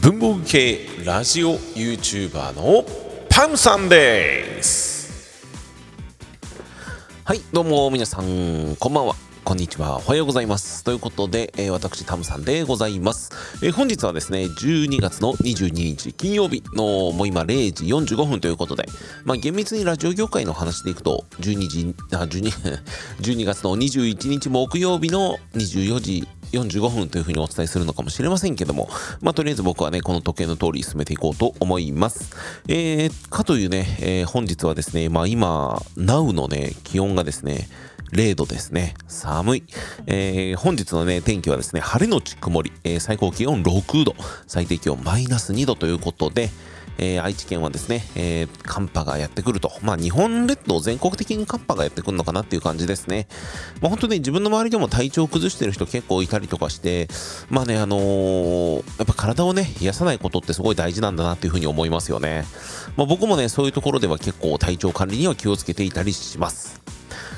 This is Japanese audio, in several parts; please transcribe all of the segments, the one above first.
文房具系ラジオ YouTuber のパンさんです。はい、どうも皆さんこんばんは、こんにちは、おはようございます。ということで、私、タムさんでございます。本日はですね、12月の22日金曜日のもう今0時45分ということで、厳密にラジオ業界の話でいくと、12月の21日木曜日の24時45分というふうにお伝えするのかもしれませんけども、とりあえず僕はね、この時計の通り進めていこうと思います。かというね、本日はですね、今、NOW のね、気温がですね、0度ですね。寒い。本日のね、天気はですね、晴れのち曇り、最高気温6度、最低気温マイナス2度ということで、愛知県はですね、寒波がやってくると。日本列島全国的に寒波がやってくるのかなっていう感じですね。本当に自分の周りでも体調を崩してる人結構いたりとかして、やっぱ体をね、冷やさないことってすごい大事なんだなっていうふうに思いますよね。僕もね、そういうところでは結構体調管理には気をつけていたりします。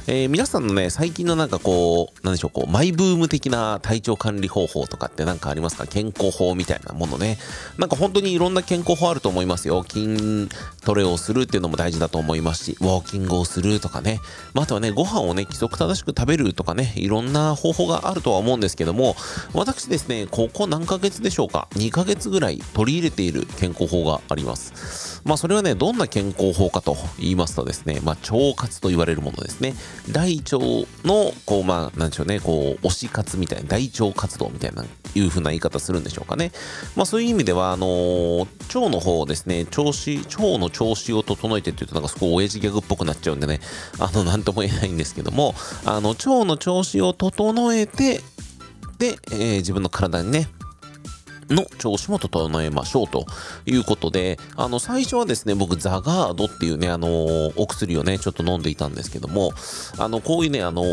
皆さんのね、最近のなんかこう、なんでしょう、こう、マイブーム的な体調管理方法とかってなんかありますか？健康法みたいなものね。なんか本当にいろんな健康法あると思いますよ。筋トレをするっていうのも大事だと思いますし、ウォーキングをするとかね。あとはね、ご飯をね、規則正しく食べるとかね、いろんな方法があるとは思うんですけども、私ですね、ここ何ヶ月でしょうか？2ヶ月ぐらい取り入れている健康法があります。それはね、どんな健康法かと言いますとですね、腸活と言われるものですね。大腸のこうなんでしょうね、こう推し活みたいな、大腸活動みたいないう風な言い方するんでしょうかね。そういう意味では腸の方をですね、腸の調子を整えてっていうとなんかすごい親父ギャグっぽくなっちゃうんでね、なんとも言えないんですけども、腸の調子を整えてで、自分の体にね。の調子も整えましょうということで、最初はですね、僕ザガードっていうね、お薬をねちょっと飲んでいたんですけども、こういうね、なんて言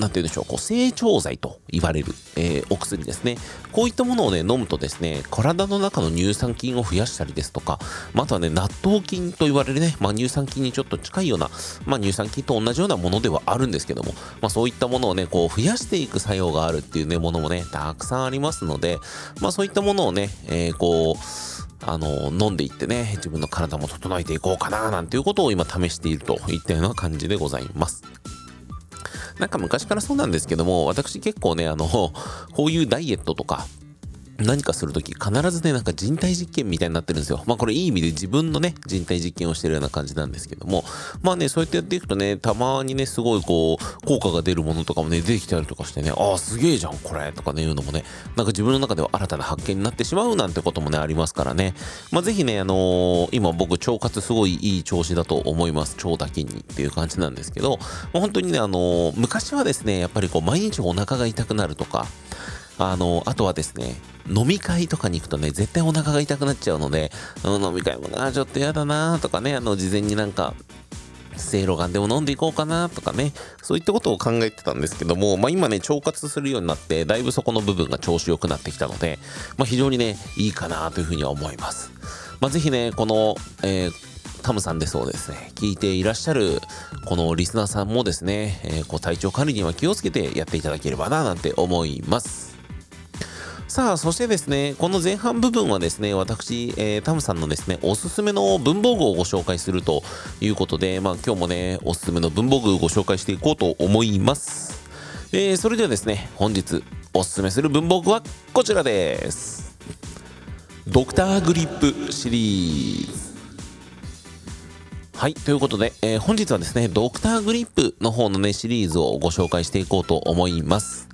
うんでしょう、こう整腸剤と言われる、お薬ですね。こういったものをね飲むとですね、体の中の乳酸菌を増やしたりですとか、あとはね納豆菌と言われるね、乳酸菌にちょっと近いような、乳酸菌と同じようなものではあるんですけども、そういったものをねこう増やしていく作用があるっていうねものもねたくさんありますので、そういったものをね、飲んでいってね、自分の体も整えていこうかななんていうことを今試しているといったような感じでございます。なんか昔からそうなんですけども、私結構ねこういうダイエットとか何かするとき必ずねなんか人体実験みたいになってるんですよ。これいい意味で自分のね人体実験をしてるような感じなんですけども、そうやってやっていくとね、たまにねすごいこう効果が出るものとかもね出てきたりとかしてね、すげえじゃんこれとかねいうのもね、なんか自分の中では新たな発見になってしまうなんてこともねありますからね。ぜひね今僕腸活すごいいい調子だと思います。腸だけにっていう感じなんですけど、本当にね昔はですねやっぱりこう毎日お腹が痛くなるとか、あとはですね飲み会とかに行くとね絶対お腹が痛くなっちゃうので、飲み会もなちょっとやだなとかね、事前になんかせいろがんでも飲んでいこうかなとかね、そういったことを考えてたんですけども、今ね腸活するようになってだいぶそこの部分が調子良くなってきたので、非常にねいいかなというふうには思います。ぜひねこの、タムさんでそうですね聞いていらっしゃるこのリスナーさんもですね、こう体調管理には気をつけてやっていただければななんて思います。さあ、そしてですね、この前半部分はですね、私、タムさんのですね、おすすめの文房具をご紹介するということで、今日もね、おすすめの文房具をご紹介していこうと思います。それではですね、本日おすすめする文房具はこちらです。ドクターグリップシリーズ。はい、ということで、本日はですね、ドクターグリップの方のね、シリーズをご紹介していこうと思います。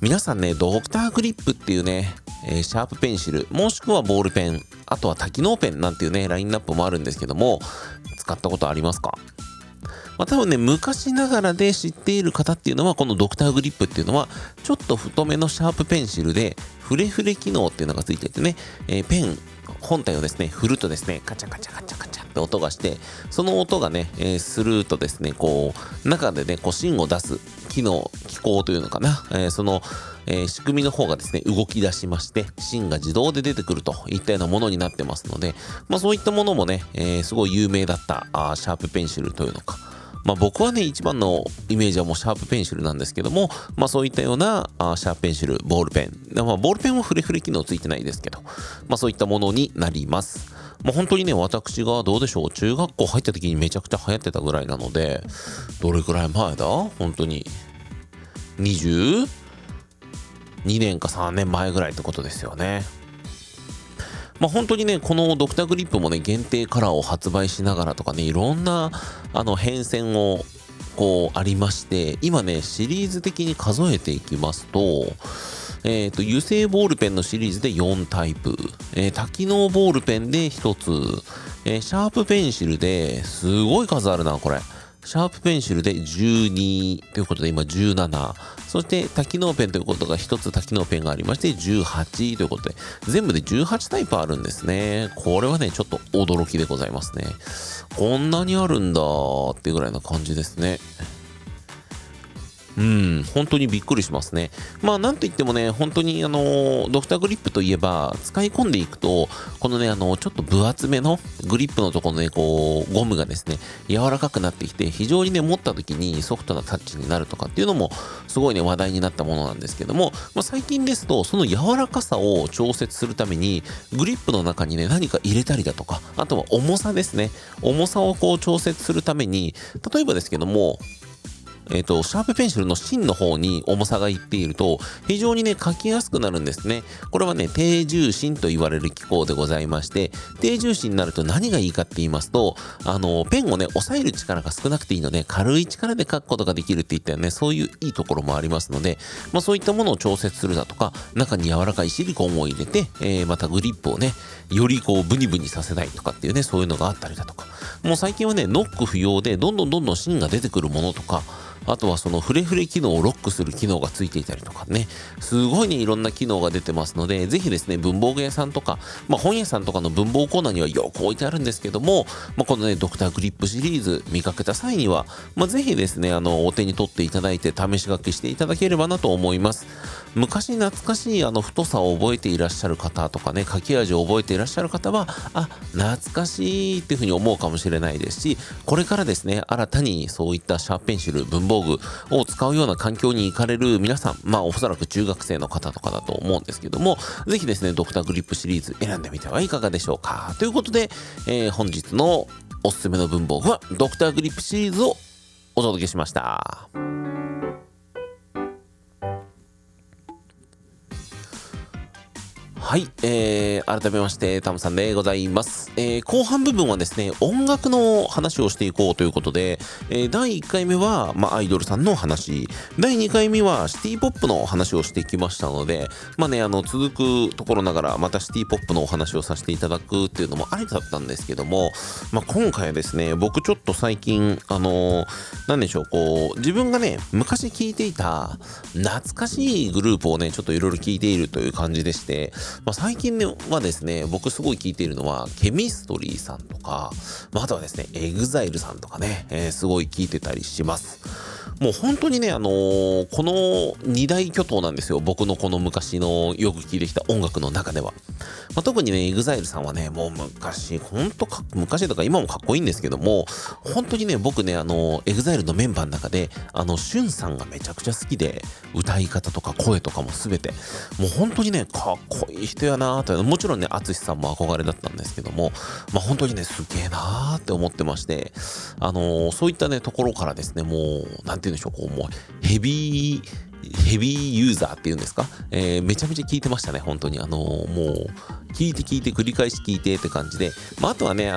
皆さんね、ドクターグリップっていうね、シャープペンシル、もしくはボールペン、あとは多機能ペンなんていうね、ラインナップもあるんですけども、使ったことありますか？多分ね、昔ながらで知っている方っていうのは、このドクターグリップっていうのは、ちょっと太めのシャープペンシルで、フレフレ機能っていうのがついててね、ペン本体をですね、振るとですね、カチャカチャカチャカチャって音がして、その音がね、するとですね、こう、中でね、こう芯を出す機構というのかな、その、仕組みの方がですね、動き出しまして、芯が自動で出てくるといったようなものになってますので、そういったものもね、すごい有名だったシャープペンシルというのか、まあ、僕はね一番のイメージはもうシャープペンシルなんですけども、まあ、そういったようなシャープペンシル、ボールペン、まあ、ボールペンはフレフレ機能ついてないですけど、まあ、そういったものになります。まあ、本当にね私がどうでしょう、中学校入った時にめちゃくちゃ流行ってたぐらいなので、どれくらい前だ、本当に22年か3年前ぐらいってことですよね。まあ、本当にねこのドクターグリップもね限定カラーを発売しながらとかね、いろんな変遷をこうありまして、今ねシリーズ的に数えていきますと、油性ボールペンのシリーズで4タイプ、多機能ボールペンで1つ、シャープペンシルですごい数あるなこれ、シャープペンシルで12ということで今17、そして多機能ペンということが1つ多機能ペンがありまして18ということで、全部で18タイプあるんですね。これはねちょっと驚きでございますね。こんなにあるんだーってぐらいな感じですね。本当にびっくりしますね。まあなんといってもね本当にドクターグリップといえば使い込んでいくと、このねちょっと分厚めのグリップのところのねこうゴムがですね柔らかくなってきて、非常にね持った時にソフトなタッチになるとかっていうのもすごいね話題になったものなんですけども、まあ、最近ですとその柔らかさを調節するためにグリップの中にね何か入れたりだとか、あとは重さですね、重さをこう調節するために、例えばですけどもシャープペンシルの芯の方に重さがいっていると非常にね書きやすくなるんですね。これはね低重心と言われる機構でございまして、低重心になると何がいいかって言いますと、ペンをね押さえる力が少なくていいので軽い力で書くことができるっていったよね、そういういいところもありますので、まあ、そういったものを調節するだとか、中に柔らかいシリコンを入れて、またグリップをねよりこうブニブニさせないとかっていうね、そういうのがあったりだとか、もう最近はねノック不要でどんどん芯が出てくるものとか、あとはそのフレフレ機能をロックする機能がついていたりとかね、すごいねいろんな機能が出てますので、ぜひですね文房具屋さんとか、まあ、本屋さんとかの文房コーナーにはよく置いてあるんですけども、まあ、このねドクターグリップシリーズ見かけた際には、まあ、ぜひですねお手に取っていただいて試し書きしていただければなと思います。昔懐かしい太さを覚えていらっしゃる方とかね、書き味を覚えていらっしゃる方は懐かしいっていうふうに思うかもしれないですし、これからですね新たにそういったシャープペンシル、文房具を使うような環境に行かれる皆さん、まあおそらく中学生の方とかだと思うんですけども、ぜひですねドクターグリップシリーズ選んでみてはいかがでしょうか。ということで、本日のおすすめの文房具はドクターグリップシリーズをお届けしました。はい、改めましてタムさんでございます。後半部分はですね音楽の話をしていこうということで、第1回目は、まあ、アイドルさんの話、第2回目はシティポップの話をしてきましたので、まあね続くところながらまたシティポップのお話をさせていただくっていうのもありだったんですけども、まあ、今回はですね僕ちょっと最近なんでしょう、こう自分がね昔聴いていた懐かしいグループをねちょっといろいろ聴いているという感じでして、まあ、最近はですね僕すごい聞いているのはケミストリーさんとか、まあ、あとはですねEXILEさんとかね、すごい聞いてたりします。もう本当にねこの2大巨頭なんですよ、僕のこの昔のよく聞いてきた音楽の中では。まあ、特にねEXILEさんはねもう昔ほんと昔とか今もかっこいいんですけども、本当にね僕ねEXILEのメンバーの中でシュンさんがめちゃくちゃ好きで、歌い方とか声とかも全てもう本当にねかっこいい人やなーと。もちろんね淳さんも憧れだったんですけども、まあ本当にねすげえなーって思ってまして、そういったねところからですね、もうなんていうでしょう、こうもうヘビーユーザーっていうんですか、めちゃめちゃ聞いてましたね本当に。もう聞いて繰り返し聞いてって感じで、まあ、あとはね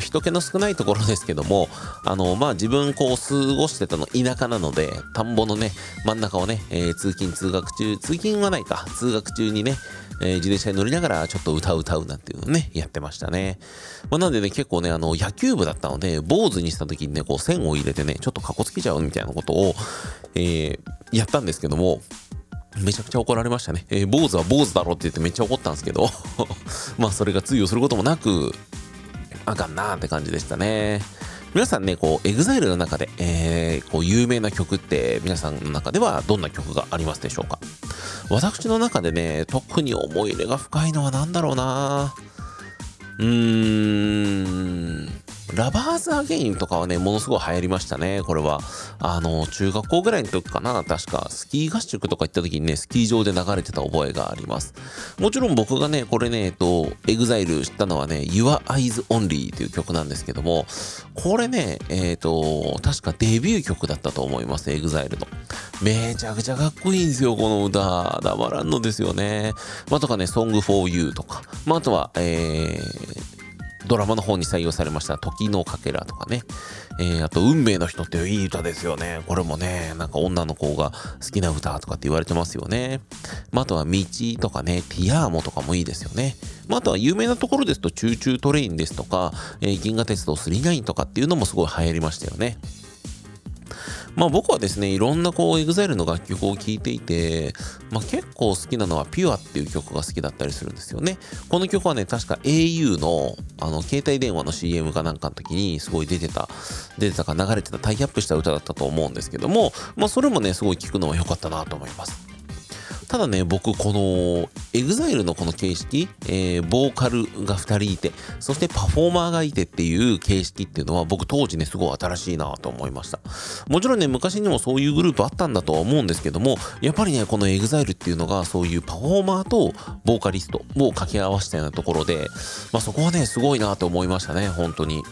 人気の少ないところですけども、まあ自分こう過ごしてたの田舎なので、田んぼのね真ん中をね、通学中にね、自転車に乗りながらちょっと歌うなんていうのねやってましたね。まあ、なんでね結構ね野球部だったので、坊主にした時にねこう線を入れてねちょっとかっこつけちゃうみたいなことを、やったんですけども、めちゃくちゃ怒られましたね。坊主は坊主だろって言ってめっちゃ怒ったんですけどまあそれが通用することもなく、あかんなーって感じでしたね。皆さんねこうEXILEの中で、こう有名な曲って皆さんの中ではどんな曲がありますでしょうか。私の中でね特に思い入れが深いのはなんだろうな、ラバーズアゲインとかはね、ものすごい流行りましたね。これは中学校ぐらいの時かな、確かスキー合宿とか行った時にね、スキー場で流れてた覚えがあります。もちろん僕がねこれねEXILE 知ったのはね Your Eyes Only という曲なんですけども、これね確かデビュー曲だったと思います。 EXILE のめちゃくちゃかっこいいんですよ、この歌。たまらんのですよね。まあ、とかね Song For You とか、まあ、あとはドラマの方に採用されました時のかけらとかね、あと運命の人っていういい歌ですよね。これもね、なんか女の子が好きな歌とかって言われてますよね。まあ、あとは道とかね、ティアーモとかもいいですよね。まあ、あとは有名なところですとチューチュートレインですとか、銀河鉄道999とかっていうのもすごい流行りましたよね。まあ、僕はですね、いろんなEXILE の楽曲を聴いていて、まあ、結構好きなのはピュアっていう曲が好きだったりするんですよね。この曲はね、確か au の携帯電話の CM かなんかの時にすごい出てたか流れてた、タイアップした歌だったと思うんですけども、まあ、それもねすごい聴くのは良かったなと思います。ただね、僕この EXILE のこの形式、ボーカルが2人いて、そしてパフォーマーがいてっていう形式っていうのは、僕当時ねすごい新しいなと思いました。もちろんね、昔にもそういうグループあったんだとは思うんですけども、やっぱりねこの EXILE っていうのがそういうパフォーマーとボーカリストを掛け合わせたようなところで、まあ、そこはねすごいなと思いましたね、本当に。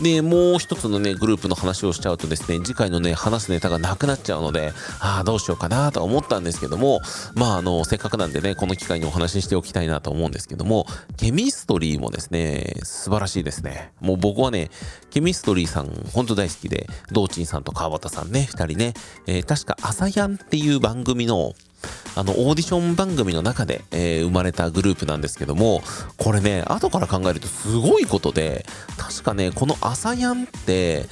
で、もう一つのねグループの話をしちゃうとですね、次回のね話すネタがなくなっちゃうので、どうしようかなとは思ったんですけども、まあせっかくなんでねこの機会にお話ししておきたいなと思うんですけども、ケミストリーもですね素晴らしいですね。もう僕はねケミストリーさんほんと大好きで、道珍さんと川端さんね2人ね、確か朝やんっていう番組のオーディション番組の中で、生まれたグループなんですけども、これね後から考えるとすごいことで、確かねこの朝やんって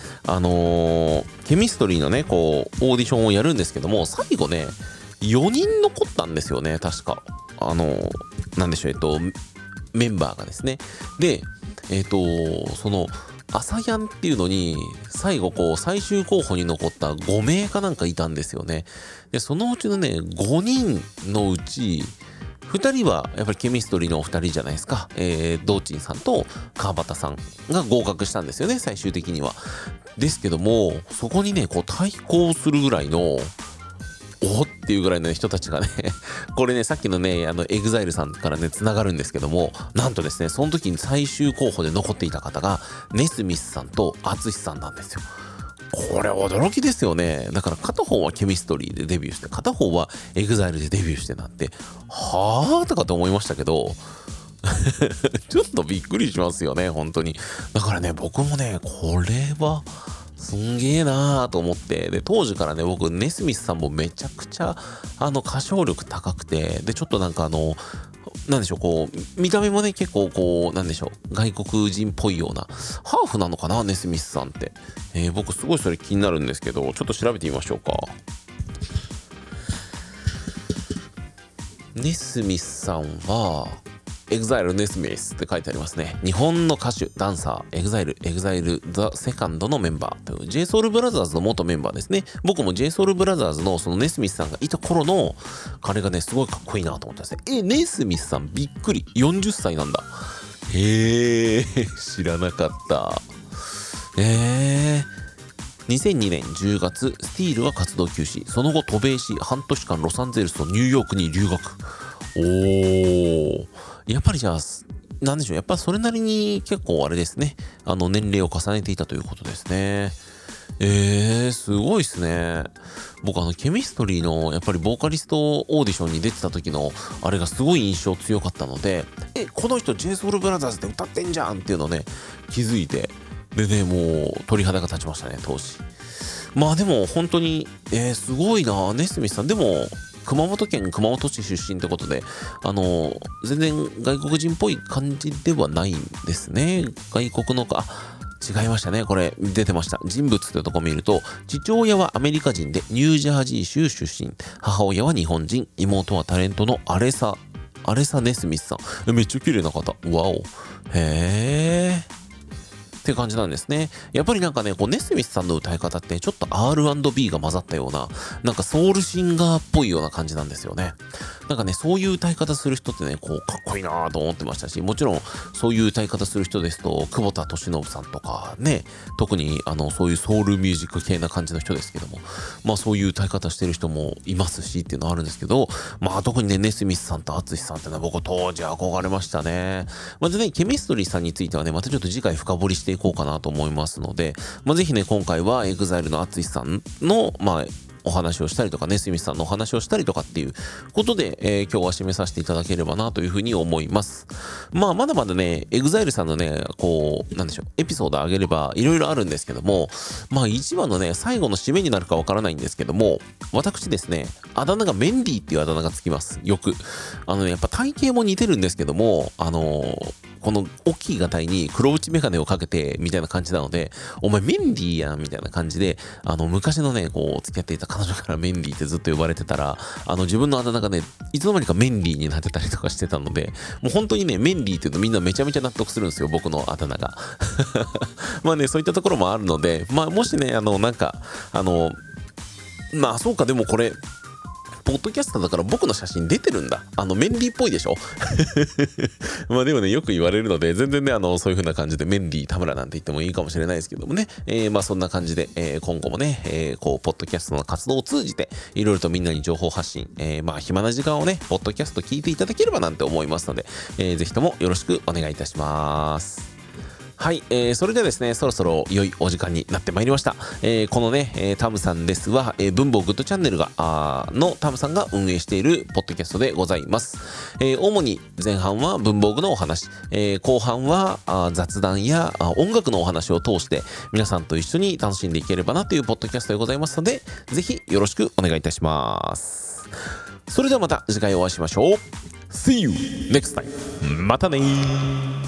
ケミストリーのねオーディションをやるんですけども、最後ね4人残ったんですよね、確かなんでしょう、メンバーがですね。でその朝やんっていうのに最後最終候補に残った5名かなんかいたんですよね。でそのうちのね5人のうち2人はやっぱりケミストリーのお二人じゃないですか、道珍さんと川端さんが合格したんですよね、最終的には。ですけども、そこにね対抗するぐらいのおっていうぐらいの人たちがねこれねさっきのねEXILE さんからねつながるんですけども、なんとですねその時に最終候補で残っていた方がネスミスさんとアツシさんなんですよ。これ驚きですよね。だから片方はケミストリーでデビューして、片方は EXILE でデビューしてなんて、はぁーとかと思いましたけどちょっとびっくりしますよね、本当に。だからね僕もねこれはすんげえなーと思って、で当時からね僕ネスミスさんもめちゃくちゃ歌唱力高くて、でちょっとなんかなんでしょう、見た目もね結構なんでしょう、外国人っぽいような、ハーフなのかなネスミスさんって、僕すごいそれ気になるんですけど、ちょっと調べてみましょうか。ネスミスさんはEXILE ネスミスって書いてありますね。日本の歌手、ダンサー、EXILE The Second のメンバーという J SOUL BROTHERS の元メンバーですね。僕も J SOUL BROTHERS のそのネスミスさんがいた頃の彼がねすごいかっこいいなと思ったんですね。ネスミスさんびっくり、40歳なんだ。へー知らなかった。2002年10月スティールは活動休止、その後渡米し半年間ロサンゼルスとニューヨークに留学。やっぱりじゃあ何でしょう、やっぱそれなりに結構あれですね、年齢を重ねていたということですね。すごいですね。僕ケミストリーのやっぱりボーカリストオーディションに出てた時のあれがすごい印象強かったので、この人 J SOUL BROTHERS って歌ってんじゃんっていうのね気づいて、でねもう鳥肌が立ちましたね当時。まあでも本当にすごいなネスミスさん。でも熊本県熊本市出身ってことで、全然外国人っぽい感じではないんですね。外国の違いましたね。これ出てました。人物というとこ見ると、父親はアメリカ人でニュージャージー州出身、母親は日本人、妹はタレントのアレサネスミスさん。めっちゃ綺麗な方。わお。へー。ってって感じなんですね。やっぱりなんかね、こうネスミスさんの歌い方ってちょっと R&B が混ざったような、なんかソウルシンガーっぽいような感じなんですよね。なんかね、そういう歌い方する人ってね、こうかっこいいなぁと思ってましたし、もちろんそういう歌い方する人ですと久保田利伸さんとかね、特にそういうソウルミュージック系な感じの人ですけども、まあそういう歌い方してる人もいますしっていうのはあるんですけど、まあ特にね、ネスミスさんとアツシさんってのは僕当時憧れましたね。まあ、ケミストリーさんについてはね、またちょっと次回深掘りしていこうかなと思いますので、まあ、ぜひね、今回はEXILEのアツシさんの、まあ、お話をしたりとかね、スミスさんのお話をしたりとかっていうことで、今日は締めさせていただければなというふうに思います。まあ、まだまだね、EXILE さんのね、こう、なんでしょう、エピソードあげればいろいろあるんですけども、まあ、一番のね、最後の締めになるかわからないんですけども、私ですね、あだ名がメンディーっていうあだ名がつきます。よく。やっぱ体型も似てるんですけども、この大きいがたいに黒縁メガネをかけてみたいな感じなので、お前メンディーやんみたいな感じで、昔のね、こう付き合っていた彼女からメンディーってずっと呼ばれてたら、自分のあだ名がね、いつの間にかメンディーになってたりとかしてたので、もう本当にね、メンディーって言うとみんなめちゃめちゃ納得するんですよ、僕のあだ名が。まあね、そういったところもあるので、まあもしね、なんか、まあそうか、でもこれ、ポッドキャスターだから僕の写真出てるんだ。メンディーっぽいでしょ。まあでもね、よく言われるので、全然ね、そういう風な感じでメンディー田村なんて言ってもいいかもしれないですけどもね。まあそんな感じで、今後もね、こう、ポッドキャストの活動を通じて、いろいろとみんなに情報発信、まあ暇な時間をね、ポッドキャスト聞いていただければなんて思いますので、ぜひともよろしくお願いいたします。はい、それではですね、そろそろ良いお時間になってまいりました。このね、タムさんですは、文房グッドチャンネルのタムさんが運営しているポッドキャストでございます。主に前半は文房具のお話、後半は雑談や音楽のお話を通して皆さんと一緒に楽しんでいければなというポッドキャストでございますので、ぜひよろしくお願いいたします。それではまた次回お会いしましょう。See you next time! またねー。